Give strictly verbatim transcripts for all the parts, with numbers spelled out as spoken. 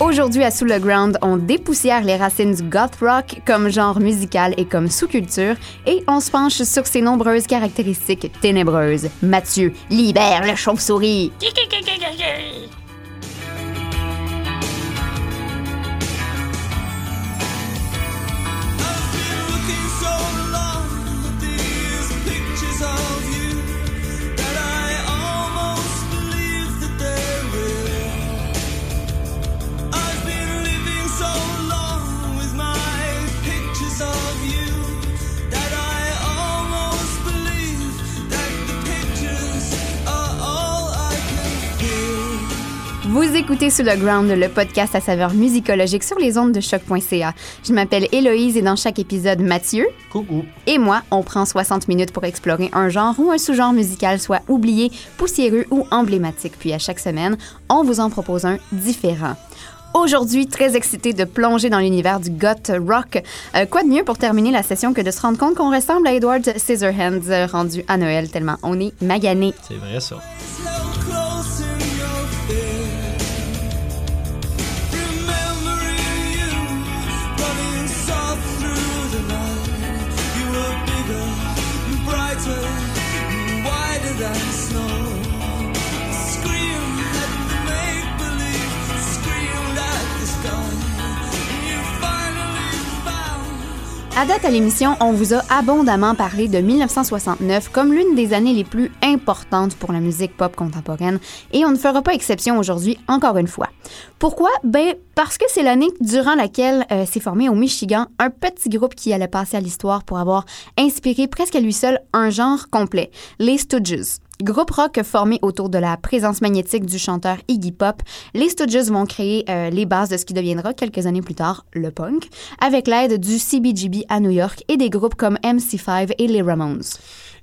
Aujourd'hui à Sous le Ground, on dépoussière les racines du goth rock comme genre musical et comme sous-culture et on se penche sur ses nombreuses caractéristiques ténébreuses. Mathieu, libère le chauve-souris! Vous écoutez Sous le Ground, le podcast à saveur musicologique sur les ondes de choc point c a. Je m'appelle Héloïse et dans chaque épisode, Mathieu coucou et moi, on prend soixante minutes pour explorer un genre ou un sous-genre musical soit oublié, poussiéreux ou emblématique. Puis à chaque semaine, on vous en propose un différent. Aujourd'hui, très excitée de plonger dans l'univers du goth rock. Euh, quoi de mieux pour terminer la session que de se rendre compte qu'on ressemble à Edward Scissorhands rendu à Noël tellement on est magané. C'est vrai ça. À date à l'émission, on vous a abondamment parlé de dix-neuf soixante-neuf comme l'une des années les plus importantes pour la musique pop contemporaine et on ne fera pas exception aujourd'hui encore une fois. Pourquoi? Ben parce que c'est l'année durant laquelle euh, s'est formé au Michigan un petit groupe qui allait passer à l'histoire pour avoir inspiré presque à lui seul un genre complet, les Stooges. Groupe rock formé autour de la présence magnétique du chanteur Iggy Pop, les Stooges vont créer euh, les bases de ce qui deviendra quelques années plus tard le punk, avec l'aide du C B G B à New York et des groupes comme M C cinq et les Ramones.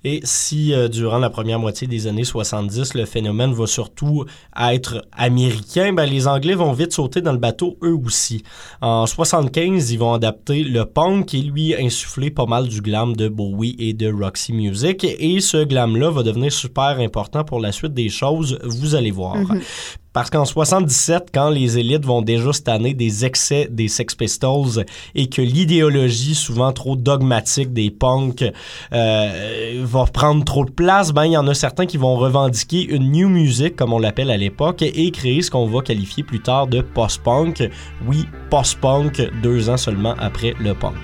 Et si, euh, durant la première moitié des années soixante-dix, le phénomène va surtout être américain, ben les Anglais vont vite sauter dans le bateau eux aussi. En soixante-quinze, ils vont adapter le punk et lui insuffler pas mal du glam de Bowie et de Roxy Music. Et ce glam-là va devenir super important pour la suite des choses, vous allez voir. Mm-hmm. Parce qu'en soixante-dix-sept, quand les élites vont déjà se tanner des excès des Sex Pistols et que l'idéologie souvent trop dogmatique des punks euh, va prendre trop de place, ben il y en a certains qui vont revendiquer une new music, comme on l'appelle à l'époque, et créer ce qu'on va qualifier plus tard de post-punk. Oui, post-punk, deux ans seulement après le punk.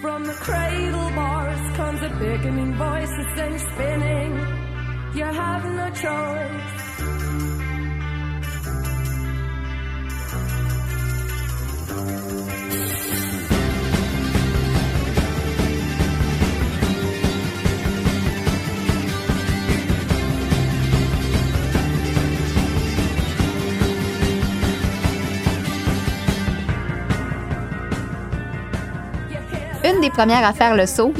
From the cradle bars comes a beckoning voice that sends spinning. You have no choice. Une des premières à faire le saut,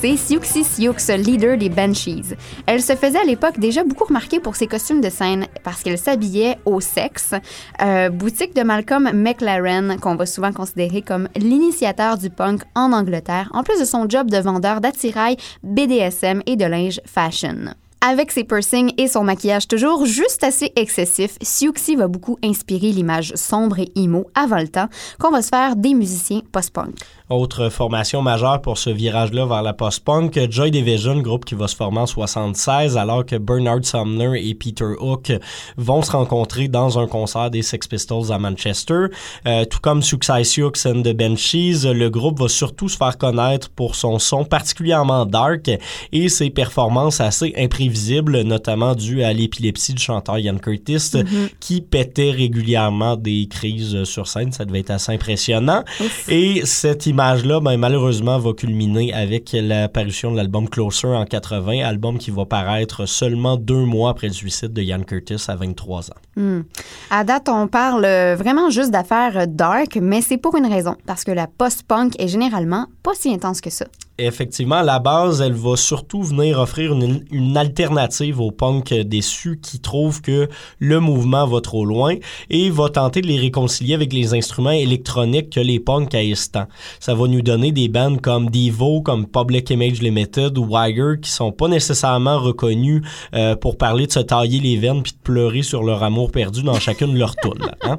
c'est Siouxsie Sioux, leader des Banshees. Elle se faisait à l'époque déjà beaucoup remarquer pour ses costumes de scène parce qu'elle s'habillait au sexe, euh, boutique de Malcolm McLaren, qu'on va souvent considérer comme l'initiateur du punk en Angleterre, en plus de son job de vendeur d'attirail, B D S M et de linge fashion. Avec ses piercings et son maquillage toujours juste assez excessif, Siouxsie va beaucoup inspirer l'image sombre et emo avant le temps qu'on va se faire des musiciens post-punk. Autre formation majeure pour ce virage-là vers la post-punk, Joy Division, groupe qui va se former en soixante-seize, alors que Bernard Sumner et Peter Hook vont se rencontrer dans un concert des Sex Pistols à Manchester. Euh, tout comme Siouxsie Sioux and the Banshees, le groupe va surtout se faire connaître pour son son particulièrement dark et ses performances assez imprévisibles, notamment dues à l'épilepsie du chanteur Ian Curtis, mm-hmm. qui pétait régulièrement des crises sur scène. Ça devait être assez impressionnant. Ouf. Et cette image L'image-là, ben, malheureusement, va culminer avec l'apparition de l'album Closer en quatre-vingt, album qui va paraître seulement deux mois après le suicide de Ian Curtis à vingt-trois ans. Mmh. À date, on parle vraiment juste d'affaires dark, mais c'est pour une raison, parce que la post-punk est généralement pas si intense que ça. Effectivement, à la base, elle va surtout venir offrir une, une alternative aux punks déçus qui trouvent que le mouvement va trop loin et va tenter de les réconcilier avec les instruments électroniques que les punks haïssent tant. Ça ça va nous donner des bands comme Devo, comme Public Image Limited ou Wire qui sont pas nécessairement reconnus euh, pour parler de se tailler les veines puis de pleurer sur leur amour perdu dans chacune de leurs tounes. Hein?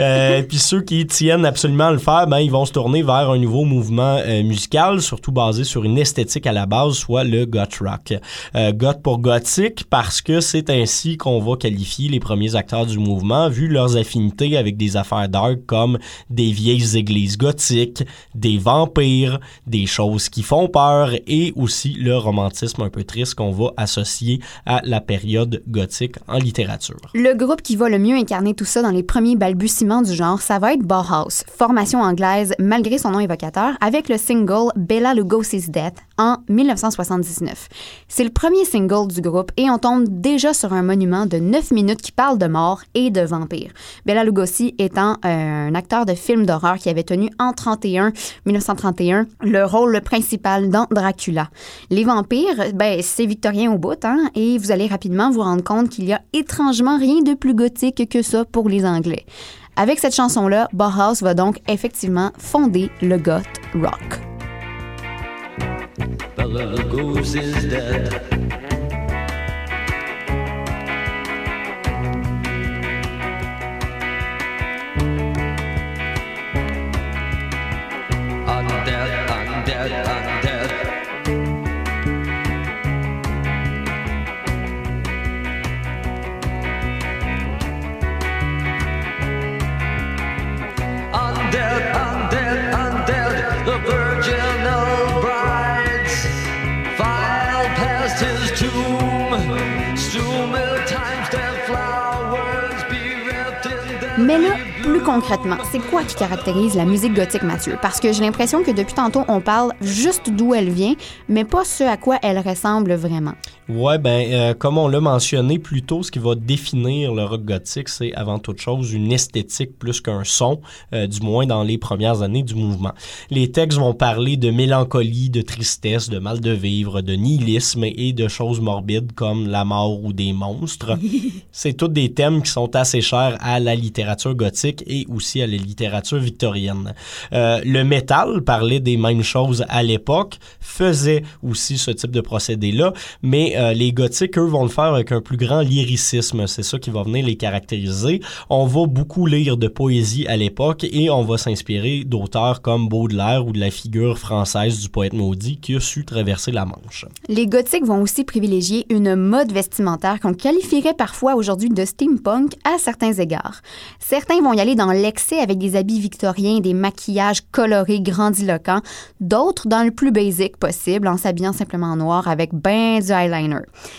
Euh, puis ceux qui tiennent absolument à le faire, ben, ils vont se tourner vers un nouveau mouvement euh, musical, surtout basé sur une esthétique à la base, soit le goth rock. Euh, goth pour gothique, parce que c'est ainsi qu'on va qualifier les premiers acteurs du mouvement, vu leurs affinités avec des affaires dark comme des vieilles églises gothiques, des vampires, des choses qui font peur et aussi le romantisme un peu triste qu'on va associer à la période gothique en littérature. Le groupe qui va le mieux incarner tout ça dans les premiers balbutiements du genre, ça va être Bauhaus, formation anglaise malgré son nom évocateur, avec le single Bela Lugosi's Death en dix-neuf soixante-dix-neuf. C'est le premier single du groupe et on tombe déjà sur un monument de neuf minutes qui parle de mort et de vampires. Bela Lugosi étant euh, un acteur de film d'horreur qui avait tenu en mille neuf cent trente et un le rôle principal dans Dracula. Les vampires, ben, c'est victorien au bout, hein, et vous allez rapidement vous rendre compte qu'il y a étrangement rien de plus gothique que ça pour les Anglais. Avec cette chanson-là, Bauhaus va donc effectivement fonder le goth rock. Bela Lugosi is dead. I'm dead, I'm dead, I'm dead. I'm dead, I'm dead, I'm dead. The virginal bride's file past his tomb. Still many times their flowers bereft in death. Mais là, plus concrètement, c'est quoi qui caractérise la musique gothique, Mathieu? Parce que j'ai l'impression que depuis tantôt, on parle juste d'où elle vient, mais pas ce à quoi elle ressemble vraiment. Oui, bien, euh, comme on l'a mentionné plus tôt, ce qui va définir le rock gothique, c'est avant toute chose une esthétique plus qu'un son, euh, du moins dans les premières années du mouvement. Les textes vont parler de mélancolie, de tristesse, de mal de vivre, de nihilisme et de choses morbides comme la mort ou des monstres. C'est tous des thèmes qui sont assez chers à la littérature gothique et aussi à la littérature victorienne. Euh, le métal parlait des mêmes choses à l'époque, faisait aussi ce type de procédé-là, mais euh, les gothiques, eux, vont le faire avec un plus grand lyricisme. C'est ça qui va venir les caractériser. On va beaucoup lire de poésie à l'époque et on va s'inspirer d'auteurs comme Baudelaire ou de la figure française du poète maudit qui a su traverser la Manche. Les gothiques vont aussi privilégier une mode vestimentaire qu'on qualifierait parfois aujourd'hui de steampunk à certains égards. Certains vont y aller dans l'excès avec des habits victoriens, des maquillages colorés grandiloquents, d'autres dans le plus basique possible en s'habillant simplement en noir avec ben du eyeliner.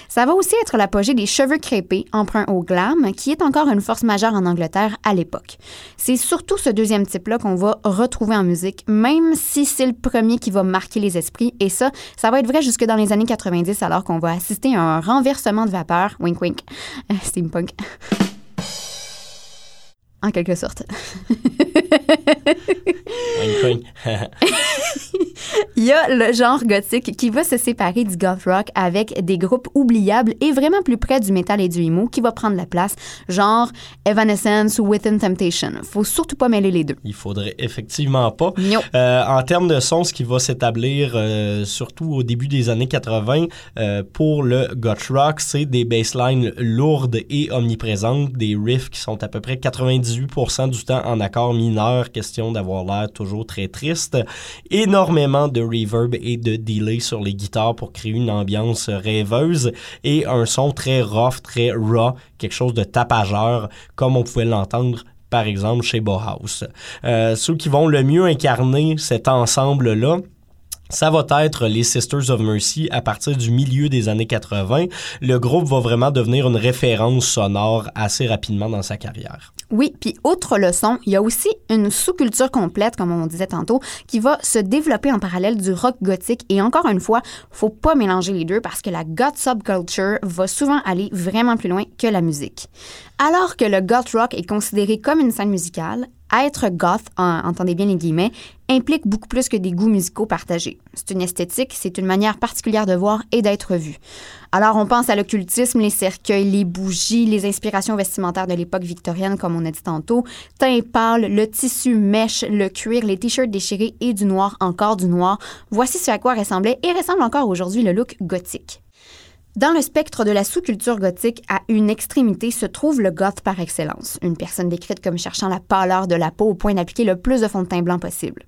Ça va aussi être l'apogée des cheveux crépés, emprunts au glam, qui est encore une force majeure en Angleterre à l'époque. C'est surtout ce deuxième type-là qu'on va retrouver en musique, même si c'est le premier qui va marquer les esprits, et ça, ça va être vrai jusque dans les années quatre-vingt-dix alors qu'on va assister à un renversement de vapeur, wink wink, euh, steampunk. En quelque sorte. Il y a le genre gothique qui va se séparer du goth rock avec des groupes oubliables et vraiment plus près du métal et du emo qui va prendre la place, genre Evanescence ou Within Temptation. Faut surtout pas mêler les deux. Il faudrait effectivement pas. No. Euh, en termes de son, ce qui va s'établir euh, surtout au début des années quatre-vingt euh, pour le goth rock, c'est des basslines lourdes et omniprésentes, des riffs qui sont à peu près quatre-vingt-dix-huit pour cent du temps en accord mineur, question d'avoir l'air toujours très triste. Énormément de reverb et de delay sur les guitares pour créer une ambiance rêveuse et un son très rough, très raw, quelque chose de tapageur, comme on pouvait l'entendre par exemple chez Bauhaus. Euh, ceux qui vont le mieux incarner cet ensemble-là, ça va être les Sisters of Mercy à partir du milieu des années quatre-vingt. Le groupe va vraiment devenir une référence sonore assez rapidement dans sa carrière. Oui, puis outre le son, il y a aussi une sous-culture complète, comme on disait tantôt, qui va se développer en parallèle du rock gothique. Et encore une fois, faut pas mélanger les deux parce que la goth subculture va souvent aller vraiment plus loin que la musique. Alors que le goth rock est considéré comme une scène musicale, Être goth, en, entendez bien les guillemets, implique beaucoup plus que des goûts musicaux partagés. C'est une esthétique, c'est une manière particulière de voir et d'être vu. Alors, on pense à l'occultisme, les cercueils, les bougies, les inspirations vestimentaires de l'époque victorienne, comme on a dit tantôt, teint pâle, le tissu mèche, le cuir, les t-shirts déchirés et du noir, encore du noir. Voici ce à quoi ressemblait et ressemble encore aujourd'hui le look gothique. Dans le spectre de la sous-culture gothique, à une extrémité se trouve le goth par excellence, une personne décrite comme cherchant la pâleur de la peau au point d'appliquer le plus de fond de teint blanc possible.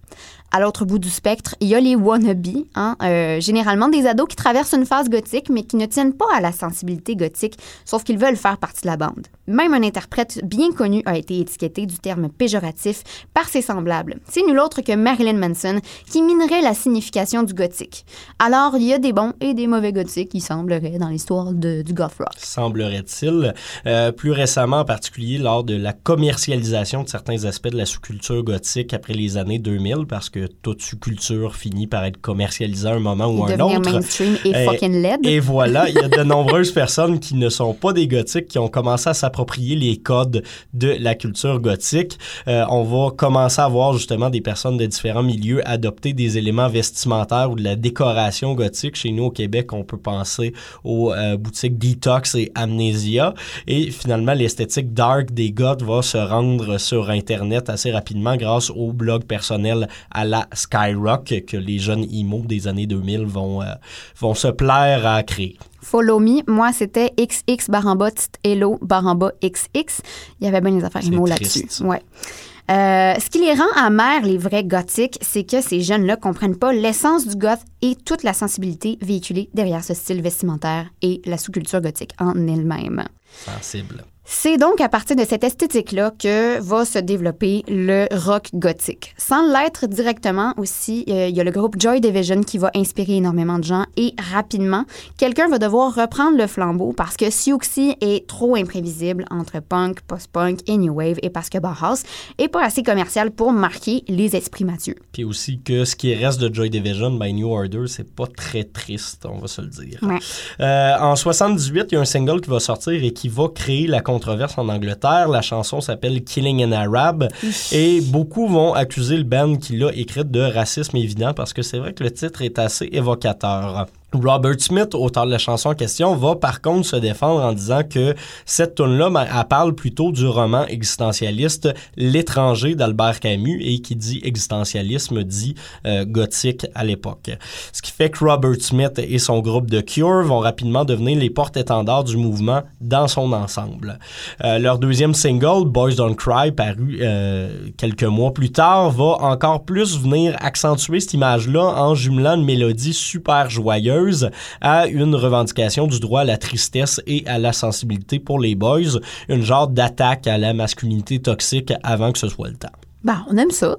À l'autre bout du spectre, il y a les wannabes, hein, euh, généralement des ados qui traversent une phase gothique mais qui ne tiennent pas à la sensibilité gothique, sauf qu'ils veulent faire partie de la bande. Même un interprète bien connu a été étiqueté du terme péjoratif par ses semblables. C'est nul autre que Marilyn Manson qui minerait la signification du gothique. Alors, il y a des bons et des mauvais gothiques, il semblerait, dans l'histoire de, du goth rock. Semblerait-il. Euh, plus récemment, en particulier, lors de la commercialisation de certains aspects de la sous-culture gothique après les années deux mille, parce que toute sous-culture finit par être commercialisée à un moment ou à un autre. Devenir mainstream et euh, fucking laid. Et voilà, il y a de nombreuses personnes qui ne sont pas des gothiques qui ont commencé à s'approprier les codes de la culture gothique. Euh, on va commencer à voir justement des personnes de différents milieux adopter des éléments vestimentaires ou de la décoration gothique. Chez nous, au Québec, on peut penser aux euh, boutiques Detox et Amnesia. Et finalement, l'esthétique dark des goths va se rendre sur Internet assez rapidement grâce au blog personnel à la Skyrock que les jeunes emo des années deux mille vont, euh, vont se plaire à créer. Follow me, moi c'était xx baramba petite hello baramba xx. Il y avait bien des affaires emo là-dessus. Ouais. Euh, ce qui les rend amers, les vrais gothiques, c'est que ces jeunes-là comprennent pas l'essence du goth et toute la sensibilité véhiculée derrière ce style vestimentaire et la sous-culture gothique en elle-même. Sensible. C'est donc à partir de cette esthétique-là que va se développer le rock gothique. Sans l'être directement aussi, euh, il y a le groupe Joy Division qui va inspirer énormément de gens et rapidement, quelqu'un va devoir reprendre le flambeau parce que Siouxsie est trop imprévisible entre punk, post-punk et new wave et parce que Bauhaus est pas assez commercial pour marquer les esprits mature. Puis aussi que ce qui reste de Joy Division, ben New Order, c'est pas très triste, on va se le dire. Ouais. Euh, en soixante-dix-huit, il y a un single qui va sortir et qui va créer la controverse en Angleterre. La chanson s'appelle « Killing an Arab » et beaucoup vont accuser le band qui l'a écrite de racisme évident parce que c'est vrai que le titre est assez évocateur. Robert Smith, auteur de la chanson en question, va par contre se défendre en disant que cette tune-là, elle parle plutôt du roman existentialiste « L'étranger » d'Albert Camus et qui dit existentialisme dit euh, gothique à l'époque. Ce qui fait que Robert Smith et son groupe de Cure vont rapidement devenir les porte-étendards du mouvement dans son ensemble. Euh, leur deuxième single, « Boys Don't Cry », paru euh, quelques mois plus tard, va encore plus venir accentuer cette image-là en jumelant une mélodie super joyeuse à une revendication du droit à la tristesse et à la sensibilité pour les boys, une genre d'attaque à la masculinité toxique avant que ce soit le temps. Ben, on aime ça.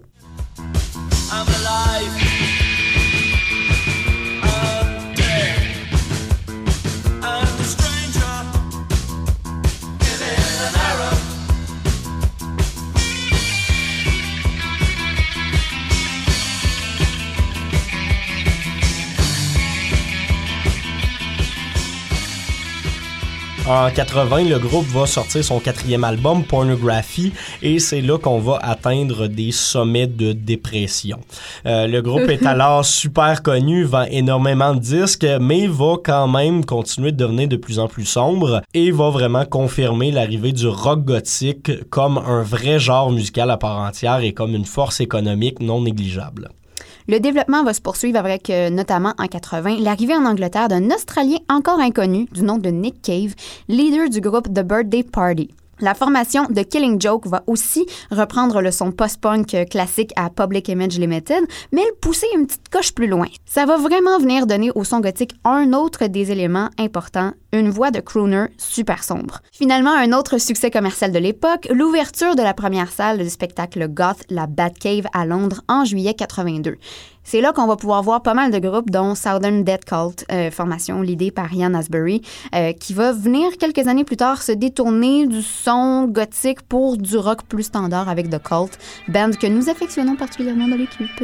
I'm alive. En quatre-vingt, le groupe va sortir son quatrième album, Pornography, et c'est là qu'on va atteindre des sommets de dépression. Euh, le groupe est alors super connu, vend énormément de disques, mais va quand même continuer de devenir de plus en plus sombre et va vraiment confirmer l'arrivée du rock gothique comme un vrai genre musical à part entière et comme une force économique non négligeable. Le développement va se poursuivre avec, euh, notamment en quatre-vingt, l'arrivée en Angleterre d'un Australien encore inconnu, du nom de Nick Cave, leader du groupe The Birthday Party. La formation de Killing Joke va aussi reprendre le son post-punk classique à Public Image Limited, mais le pousser une petite coche plus loin. Ça va vraiment venir donner au son gothique un autre des éléments importants, une voix de crooner super sombre. Finalement, un autre succès commercial de l'époque, l'ouverture de la première salle du spectacle goth, la Batcave à Londres, en juillet quatre-vingt-deux. C'est là qu'on va pouvoir voir pas mal de groupes, dont Southern Dead Cult, euh, formation l'idée par Ian Astbury, euh, qui va venir quelques années plus tard se détourner du son gothique pour du rock plus standard avec The Cult, band que nous affectionnons particulièrement dans l'équipe.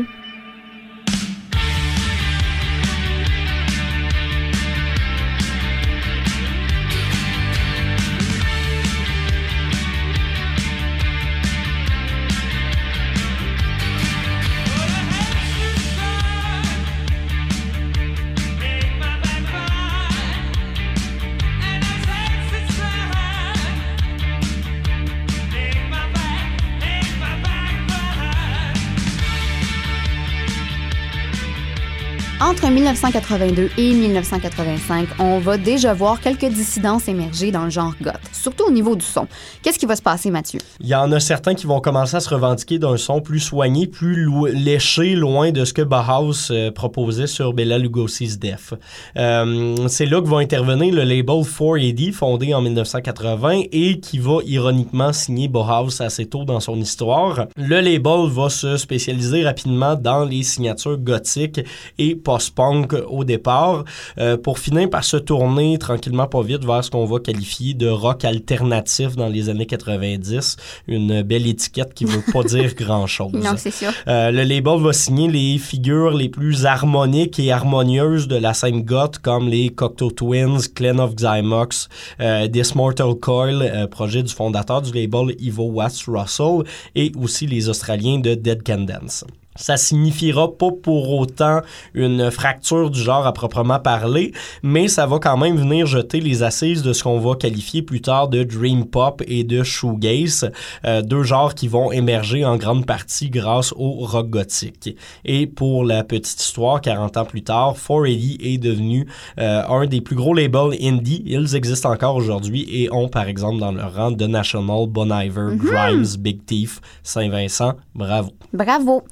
entre mille neuf cent quatre-vingt-deux et mille neuf cent quatre-vingt-cinq, on va déjà voir quelques dissidences émerger dans le genre goth, surtout au niveau du son. Qu'est-ce qui va se passer, Mathieu? Il y en a certains qui vont commencer à se revendiquer d'un son plus soigné, plus lo- léché, loin de ce que Bauhaus euh, proposait sur Bela Lugosi's Death. Euh, c'est là que va intervenir le label four A D, fondé en mille neuf cent quatre-vingt et qui va ironiquement signer Bauhaus assez tôt dans son histoire. Le label va se spécialiser rapidement dans les signatures gothiques et post-punk au départ, euh, pour finir par se tourner tranquillement pas vite vers ce qu'on va qualifier de rock alternatif dans les années quatre-vingt-dix. Une belle étiquette qui ne veut pas dire grand-chose. Non, c'est sûr. Euh, le label va signer les figures les plus harmoniques et harmonieuses de la scène goth, comme les Cocteau Twins, Clan of Xymox, euh, This Mortal Coil, euh, projet du fondateur du label Ivo Watts Russell, et aussi les Australiens de Dead Can Dance. Ça signifiera pas pour autant une fracture du genre à proprement parler, mais ça va quand même venir jeter les assises de ce qu'on va qualifier plus tard de Dream Pop et de Shoegaze, euh, deux genres qui vont émerger en grande partie grâce au rock gothique. Et pour la petite histoire, quarante ans plus tard, four A D est devenu euh, un des plus gros labels indie. Ils existent encore aujourd'hui et ont par exemple dans leur rang The National, Bon Iver, mm-hmm. Grimes, Big Thief, Saint-Vincent. Bravo. Bravo.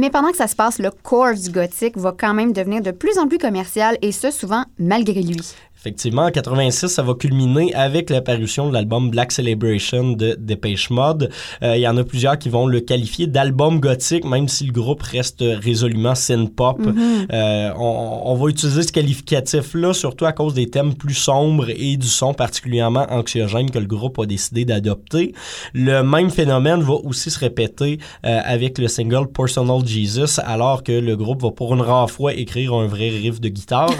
Mais pendant que ça se passe, le corps du gothique va quand même devenir de plus en plus commercial, et ce, souvent, malgré lui. Effectivement, en quatre-vingt-six, ça va culminer avec l'apparition de l'album Black Celebration de Depeche Mode. Euh, il y en a plusieurs qui vont le qualifier d'album gothique, même si le groupe reste résolument synth-pop. Mm-hmm. Euh, on, on va utiliser ce qualificatif-là, surtout à cause des thèmes plus sombres et du son particulièrement anxiogène que le groupe a décidé d'adopter. Le même phénomène va aussi se répéter euh, avec le single Personal Jesus, alors que le groupe va pour une rare fois écrire un vrai riff de guitare,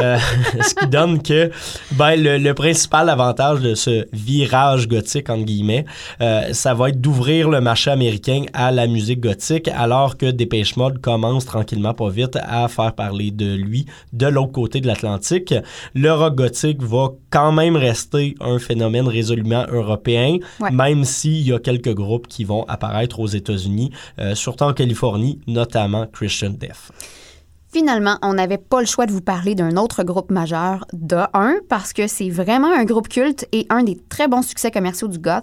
euh, ce qui donne que ben, le, le principal avantage de ce virage gothique, entre guillemets, euh, ça va être d'ouvrir le marché américain à la musique gothique, alors que Depeche Mode commence tranquillement pas vite à faire parler de lui de l'autre côté de l'Atlantique. Le rock gothique va quand même rester un phénomène résolument européen, ouais. même s'il y a quelques groupes qui vont apparaître aux États-Unis, euh, surtout en Californie, notamment Christian Death. Finalement, on n'avait pas le choix de vous parler d'un autre groupe majeur, de un, parce que c'est vraiment un groupe culte et un des très bons succès commerciaux du goth,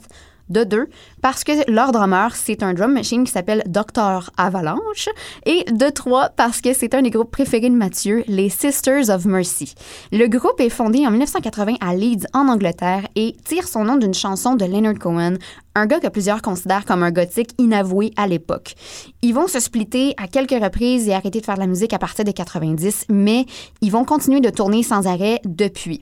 de deux, parce que leur drummer, c'est un drum machine qui s'appelle docteur Avalanche, et de trois, parce que c'est un des groupes préférés de Mathieu, les Sisters of Mercy. Le groupe est fondé en mille neuf cent quatre-vingt à Leeds, en Angleterre, et tire son nom d'une chanson de Leonard Cohen, un gars que plusieurs considèrent comme un gothique inavoué à l'époque. Ils vont se splitter à quelques reprises et arrêter de faire de la musique à partir des quatre-vingt-dix, mais ils vont continuer de tourner sans arrêt depuis.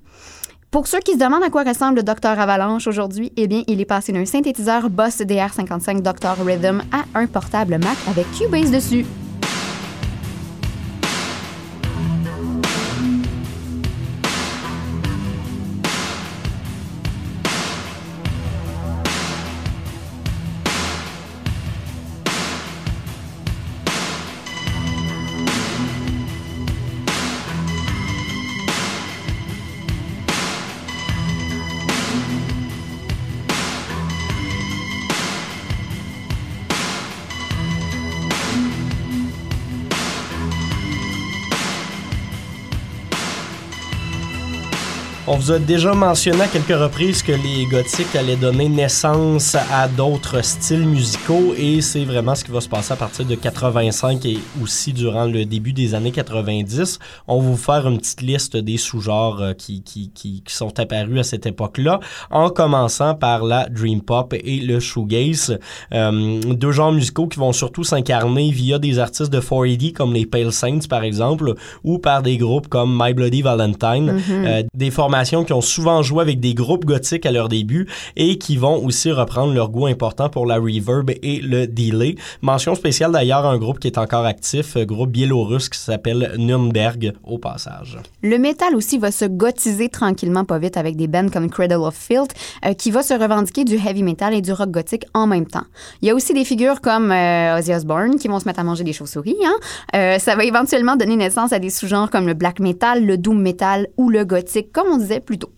Pour ceux qui se demandent à quoi ressemble le docteur Avalanche aujourd'hui, eh bien, il est passé d'un synthétiseur Boss D R cinquante-cinq docteur Rhythm à un portable Mac avec Cubase dessus. On vous a déjà mentionné à quelques reprises que les gothiques allaient donner naissance à d'autres styles musicaux, et c'est vraiment ce qui va se passer à partir de quatre-vingt-cinq et aussi durant le début des années quatre-vingt-dix. On va vous faire une petite liste des sous-genres qui, qui, qui, qui sont apparus à cette époque-là, en commençant par la Dream Pop et le Shoegaze. Euh, deux genres musicaux qui vont surtout s'incarner via des artistes de four A D comme les Pale Saints par exemple, ou par des groupes comme My Bloody Valentine, mm-hmm. euh, des formations qui ont souvent joué avec des groupes gothiques à leur début et qui vont aussi reprendre leur goût important pour la reverb et le delay. Mention spéciale d'ailleurs à un groupe qui est encore actif, groupe biélorusse qui s'appelle Nürnberg au passage. Le métal aussi va se gothiser tranquillement pas vite avec des bands comme Cradle of Filth euh, qui va se revendiquer du heavy metal et du rock gothique en même temps. Il y a aussi des figures comme euh, Ozzy Osbourne qui vont se mettre à manger des chauves-souris. Hein? Euh, ça va éventuellement donner naissance à des sous-genres comme le black metal, le doom metal ou le gothique, comme on disait plus tôt.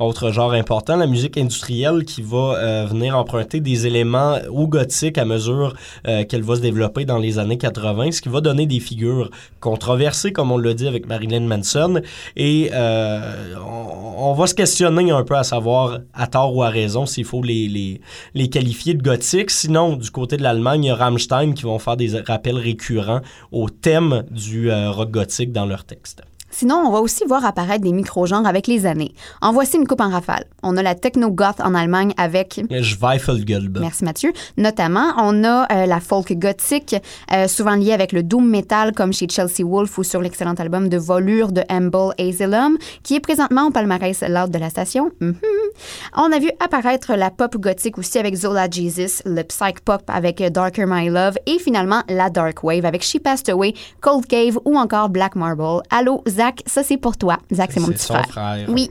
Autre genre important, la musique industrielle qui va euh, venir emprunter des éléments au gothique à mesure euh, qu'elle va se développer dans les années quatre-vingts, ce qui va donner des figures controversées, comme on l'a dit avec Marilyn Manson. Et euh, on, on va se questionner un peu à savoir, à tort ou à raison, s'il faut les, les, les qualifier de gothique. Sinon, du côté de l'Allemagne, il y a Rammstein qui vont faire des rappels récurrents au thème du euh, rock gothique dans leur texte. Sinon, on va aussi voir apparaître des micro-genres avec les années. En voici une coupe en rafale. On a la techno-goth en Allemagne avec... Schweifelgelbe. Merci Mathieu. Notamment, on a euh, la folk gothique, euh, souvent liée avec le doom metal, comme chez Chelsea Wolfe ou sur l'excellent album de Volure de Humble Asylum, qui est présentement au palmarès loud de la station. Mm-hmm. On a vu apparaître la pop gothique aussi avec Zola Jesus, le psych pop avec Darker My Love et finalement la dark wave avec She Passed Away, Cold Cave ou encore Black Marble. Allô, Zach, ça c'est pour toi. Zach, c'est mon petit frère. frère. Oui.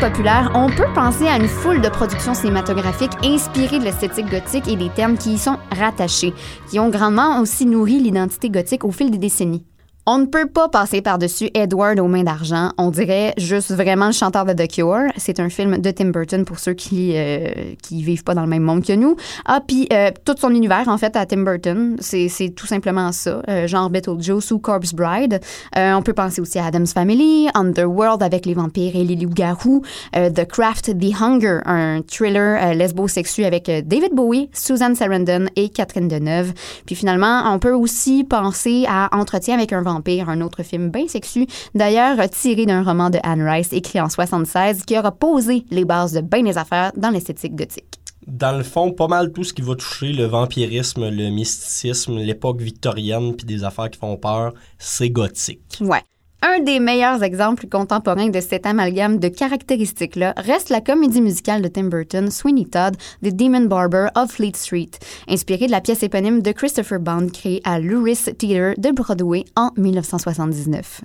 Populaire, on peut penser à une foule de productions cinématographiques inspirées de l'esthétique gothique et des thèmes qui y sont rattachés, qui ont grandement aussi nourri l'identité gothique au fil des décennies. On ne peut pas passer par-dessus Edward aux mains d'argent. On dirait juste vraiment le chanteur de The Cure. C'est un film de Tim Burton pour ceux qui euh, qui vivent pas dans le même monde que nous. Ah, puis euh, tout son univers, en fait, à Tim Burton, c'est, c'est tout simplement ça. Euh, genre Beetlejuice ou Corpse Bride. Euh, on peut penser aussi à Addams Family, Underworld avec les vampires et les loups-garous, euh, The Craft, The Hunger, un thriller euh, lesbo-sexu avec David Bowie, Susan Sarandon et Catherine Deneuve. Puis finalement, on peut aussi penser à Entretien avec un Vampire, un autre film bien sexu, d'ailleurs tiré d'un roman de Anne Rice écrit en soixante-seize qui aura posé les bases de bien des affaires dans l'esthétique gothique. Dans le fond, pas mal tout ce qui va toucher le vampirisme, le mysticisme, l'époque victorienne puis des affaires qui font peur, c'est gothique. Ouais. Un des meilleurs exemples contemporains de cet amalgame de caractéristiques-là reste la comédie musicale de Tim Burton, Sweeney Todd, The Demon Barber of Fleet Street, inspirée de la pièce éponyme de Christopher Bond créée à l'Uris Theatre de Broadway en dix-neuf cent soixante-dix-neuf.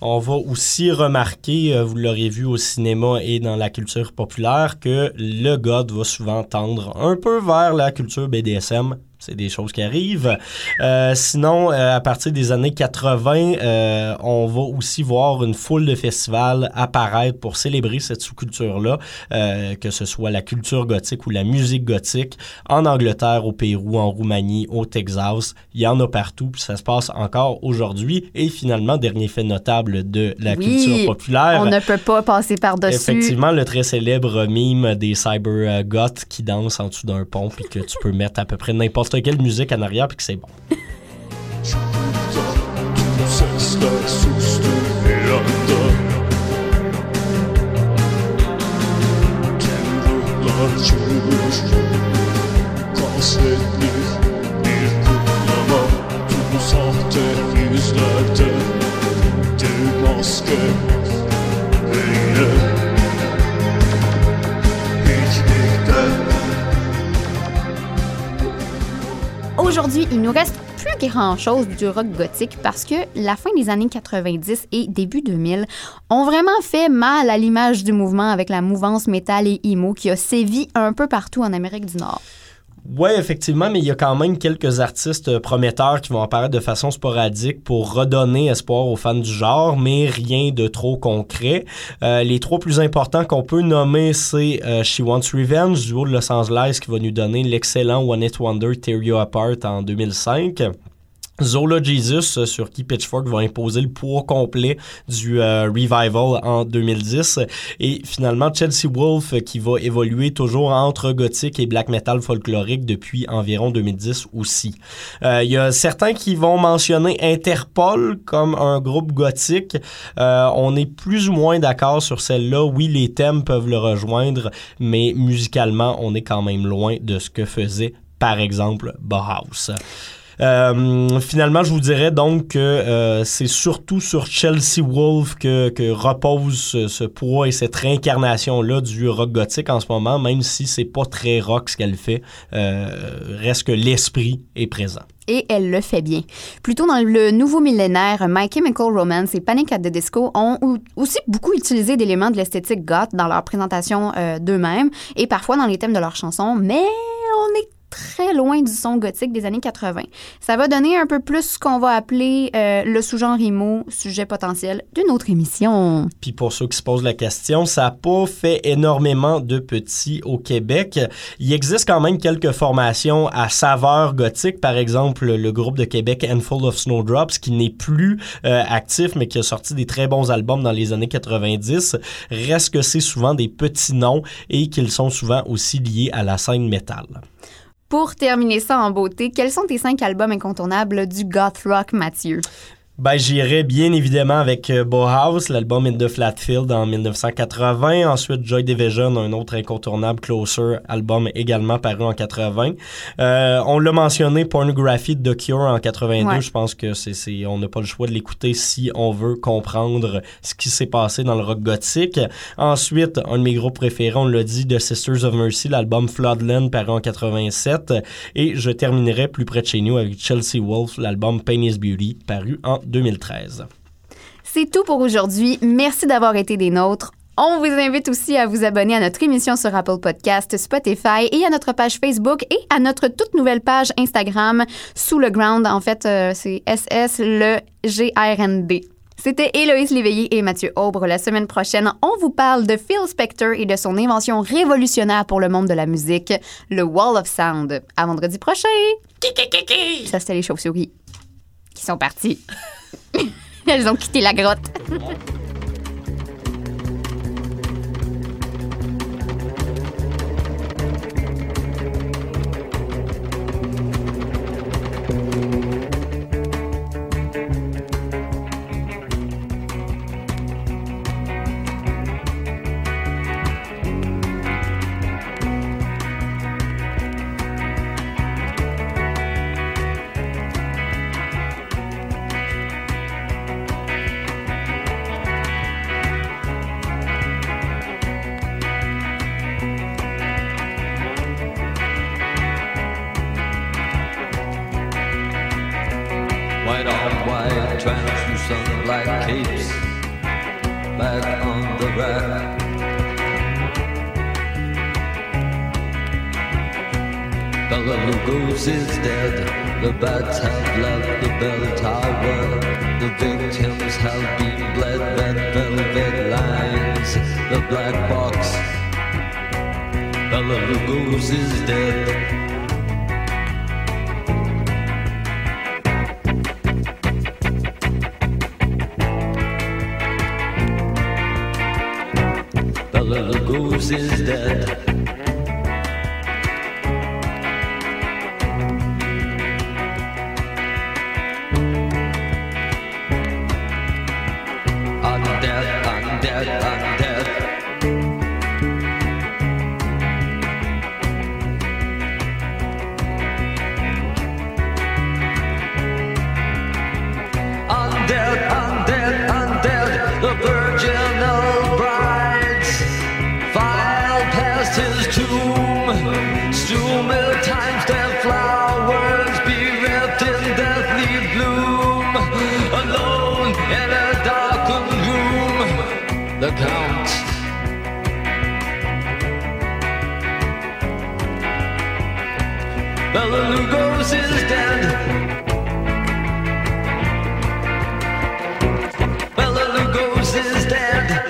On va aussi remarquer, vous l'aurez vu au cinéma et dans la culture populaire, que le goth va souvent tendre un peu vers la culture B D S M. C'est des choses qui arrivent. Euh, sinon, euh, à partir des années quatre-vingts, euh, on va aussi voir une foule de festivals apparaître pour célébrer cette sous-culture-là, euh, que ce soit la culture gothique ou la musique gothique, en Angleterre, au Pérou, en Roumanie, au Texas. Il y en a partout, puis ça se passe encore aujourd'hui. Et finalement, dernier fait notable de la oui, culture populaire. On ne peut pas passer par-dessus. Effectivement, le très célèbre mime des cyber-goths qui dansent en dessous d'un pont, puis que tu peux mettre à peu près n'importe quelle musique en arrière, puis que c'est bon. Aujourd'hui, il nous reste plus grand-chose du rock gothique parce que la fin des années quatre-vingt-dix et début deux mille ont vraiment fait mal à l'image du mouvement avec la mouvance métal et emo qui a sévi un peu partout en Amérique du Nord. Oui, effectivement, mais il y a quand même quelques artistes prometteurs qui vont apparaître de façon sporadique pour redonner espoir aux fans du genre, mais rien de trop concret. Euh, les trois plus importants qu'on peut nommer, c'est euh, She Wants Revenge, du duo de Los Angeles, qui va nous donner l'excellent One Hit Wonder Tear You Apart en deux mille cinq. Zola Jesus, sur qui Pitchfork va imposer le poids complet du euh, revival en deux mille dix. Et finalement, Chelsea Wolfe, qui va évoluer toujours entre gothique et black metal folklorique depuis environ deux mille dix aussi. Il euh, y a certains qui vont mentionner Interpol comme un groupe gothique. Euh, on est plus ou moins d'accord sur celle-là. Oui, les thèmes peuvent le rejoindre, mais musicalement, on est quand même loin de ce que faisait, par exemple, Bauhaus. Euh, finalement, je vous dirais donc que euh, c'est surtout sur Chelsea Wolfe que, que repose ce, ce poids et cette réincarnation-là du rock gothique en ce moment, même si c'est pas très rock ce qu'elle fait, euh, reste que l'esprit est présent. Et elle le fait bien. Plus tôt dans le nouveau millénaire, My Chemical Romance et Panic at the Disco ont aussi beaucoup utilisé d'éléments de l'esthétique goth dans leur présentation euh, d'eux-mêmes et parfois dans les thèmes de leurs chansons, mais on est très loin du son gothique des années quatre-vingt. Ça va donner un peu plus ce qu'on va appeler euh, le sous-genre emo, sujet potentiel d'une autre émission. Puis pour ceux qui se posent la question, ça n'a pas fait énormément de petits au Québec. Il existe quand même quelques formations à saveur gothique, par exemple le groupe de Québec Handful of Snowdrops, qui n'est plus euh, actif, mais qui a sorti des très bons albums dans les années quatre-vingt-dix. Reste que c'est souvent des petits noms et qu'ils sont souvent aussi liés à la scène métal. Pour terminer ça en beauté, quels sont tes cinq albums incontournables du goth rock, Mathieu? Ben, j'irais bien évidemment avec Bauhaus, l'album In the Flatfield en dix-neuf cent quatre-vingt. Ensuite, Joy Division, un autre incontournable, Closer, album également paru en quatre-vingt. Euh, on l'a mentionné, Pornography de Cure en quatre-vingt-deux. Ouais. Je pense que c'est, c'est, on n'a pas le choix de l'écouter si on veut comprendre ce qui s'est passé dans le rock gothique. Ensuite, un de mes groupes préférés, on l'a dit, de Sisters of Mercy, l'album Floodland paru en quatre-vingt-sept. Et je terminerai plus près de chez nous avec Chelsea Wolfe, l'album Pain is Beauty paru en deux mille treize. C'est tout pour aujourd'hui. Merci d'avoir été des nôtres. On vous invite aussi à vous abonner à notre émission sur Apple Podcasts, Spotify et à notre page Facebook et à notre toute nouvelle page Instagram Sous le Ground. En fait, euh, c'est S S le G R N D. C'était Héloïse Léveillé et Mathieu Aubre. La semaine prochaine, on vous parle de Phil Spector et de son invention révolutionnaire pour le monde de la musique, le Wall of Sound. À vendredi prochain! Ça, c'était les chauves-souris qui sont parties. Elles ont quitté la grotte. Translucent black capes back on the rack. Bella Lugos is dead. The bats have left the bell tower. The victims have been bled with velvet lines. The black box. Bella Lugos is dead. Bela Lugos is dead. I'm dead, I'm dead, I'm dead. I'm dead, I'm dead, I'm dead. The virginal bride past his tomb, still many times their flowers bereft in deathly bloom, alone in a darkened room. The Count, Bela Lugos is dead. Bela Lugos is dead.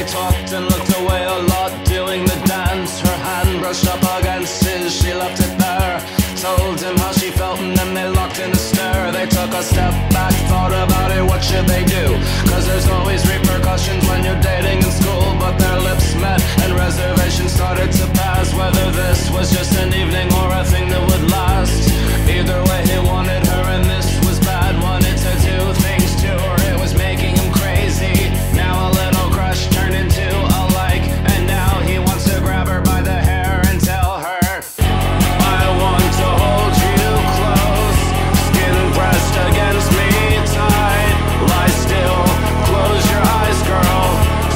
They talked and looked away a lot doing the dance. Her hand brushed up against his, she left it there. Told him how she felt and then they locked in a stare. They took a step back, thought about it, what should they do? Cause there's always repercussions when you're dating in school. But their lips met and reservations started to pass. Whether this was just an evening or a thing that would last, either way he wanted her and this was bad. Wanted to do things to her, it was making him crazy. Now a little crush turned into a like, and now he wants to grab her by the hair and tell her, I want to hold you close, skin pressed against me tight. Lie still, close your eyes, girl,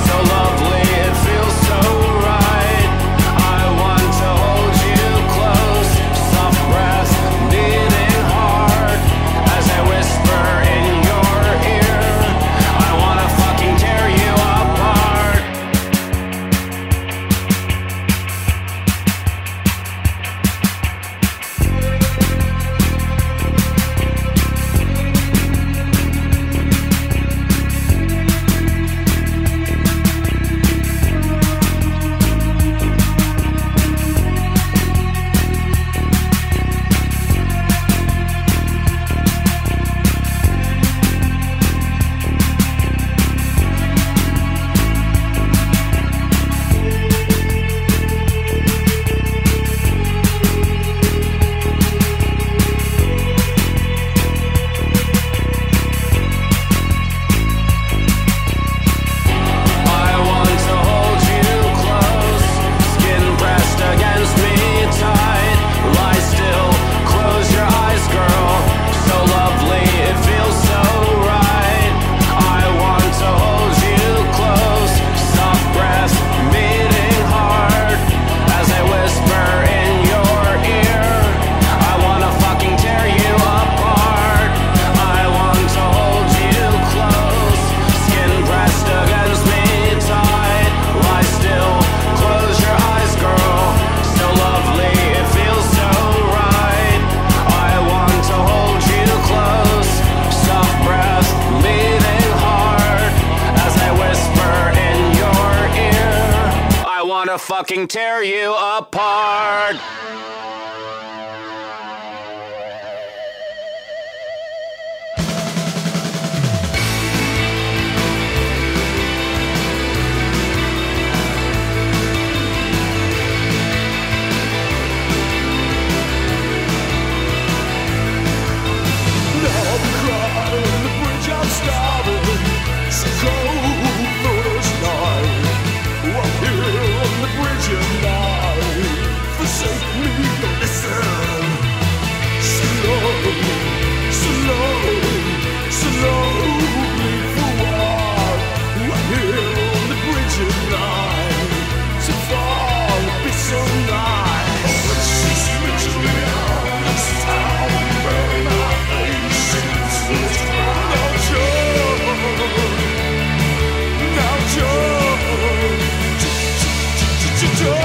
so lovely, it feels so right. I want to hold you close, soft breath, beating hard, as I whisper in your ear, I want to fucking tear you apart. Fucking tear you apart. Go!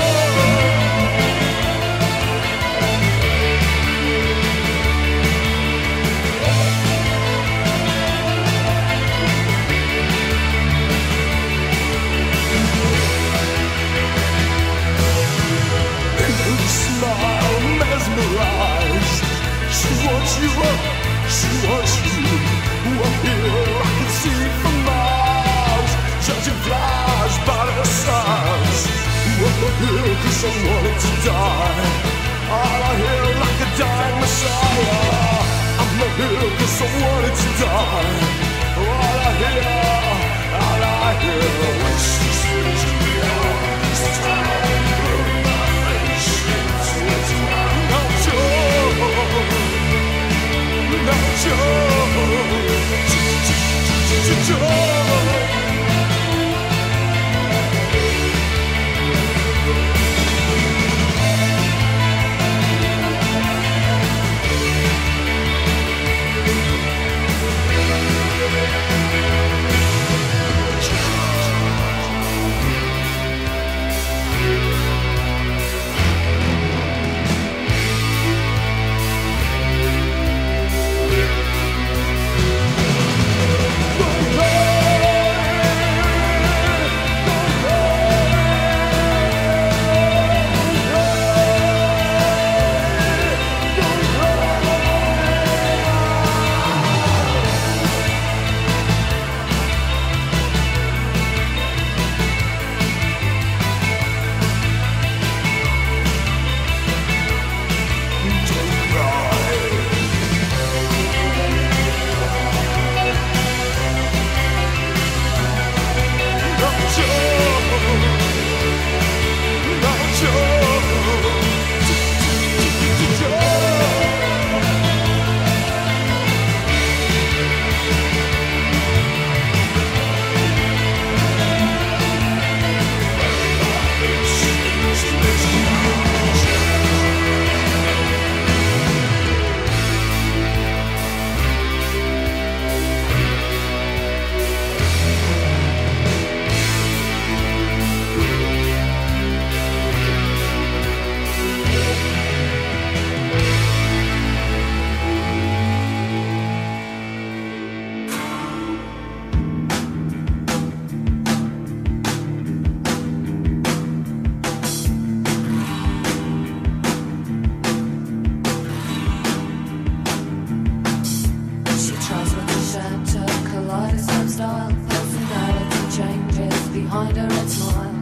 style, personality changes behind her and smile.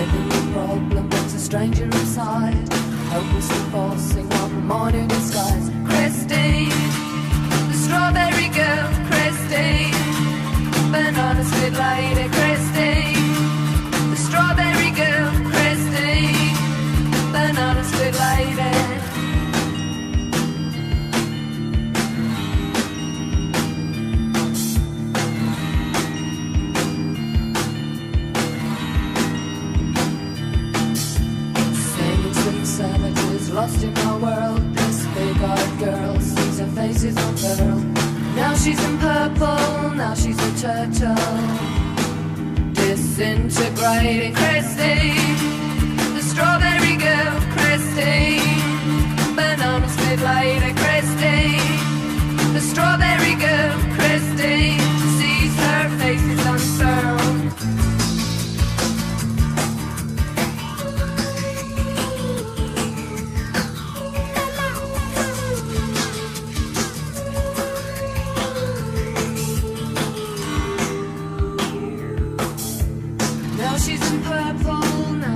Every problem brings a stranger inside, hopelessly forcing up a modern disguise. Christine, the strawberry girl, Christine, banana split lady, Christine, the strawberry girl, Christine, banana split lady. Lost in our world, this big-eyed girl sees her faces unfurl. Now she's in purple, now she's a turtle. Disintegrating Christine, the strawberry girl Christine, banana split lady Christine, the strawberry girl Christine, sees her faces unfurl.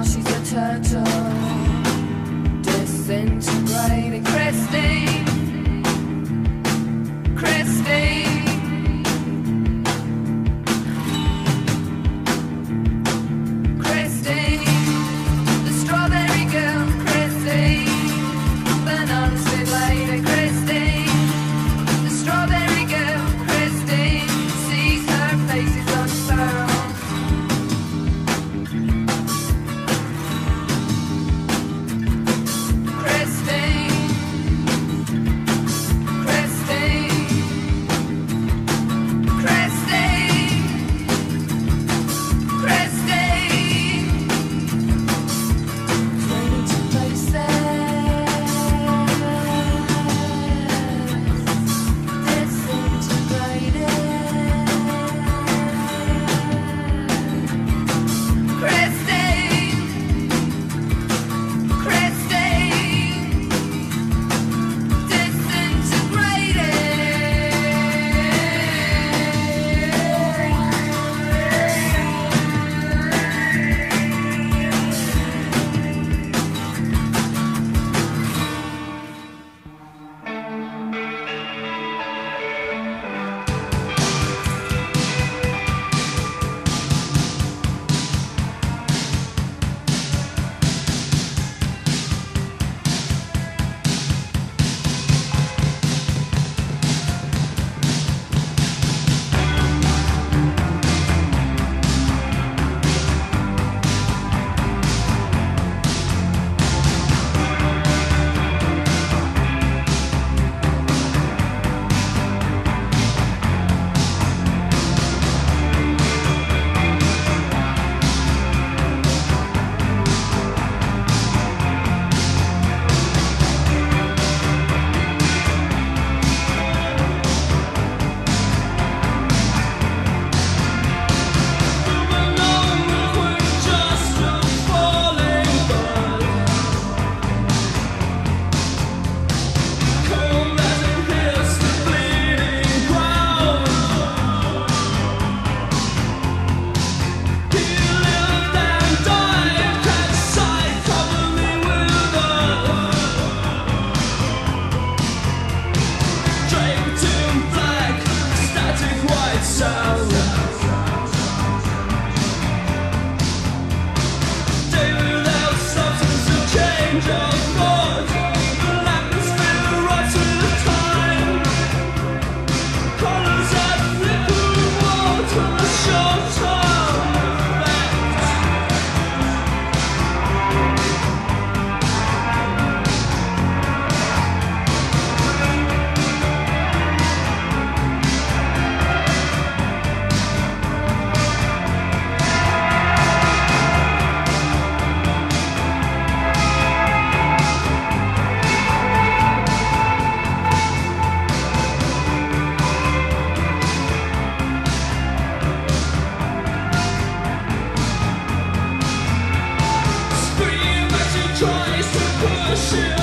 Disintegrating Christine, Christine. Shit!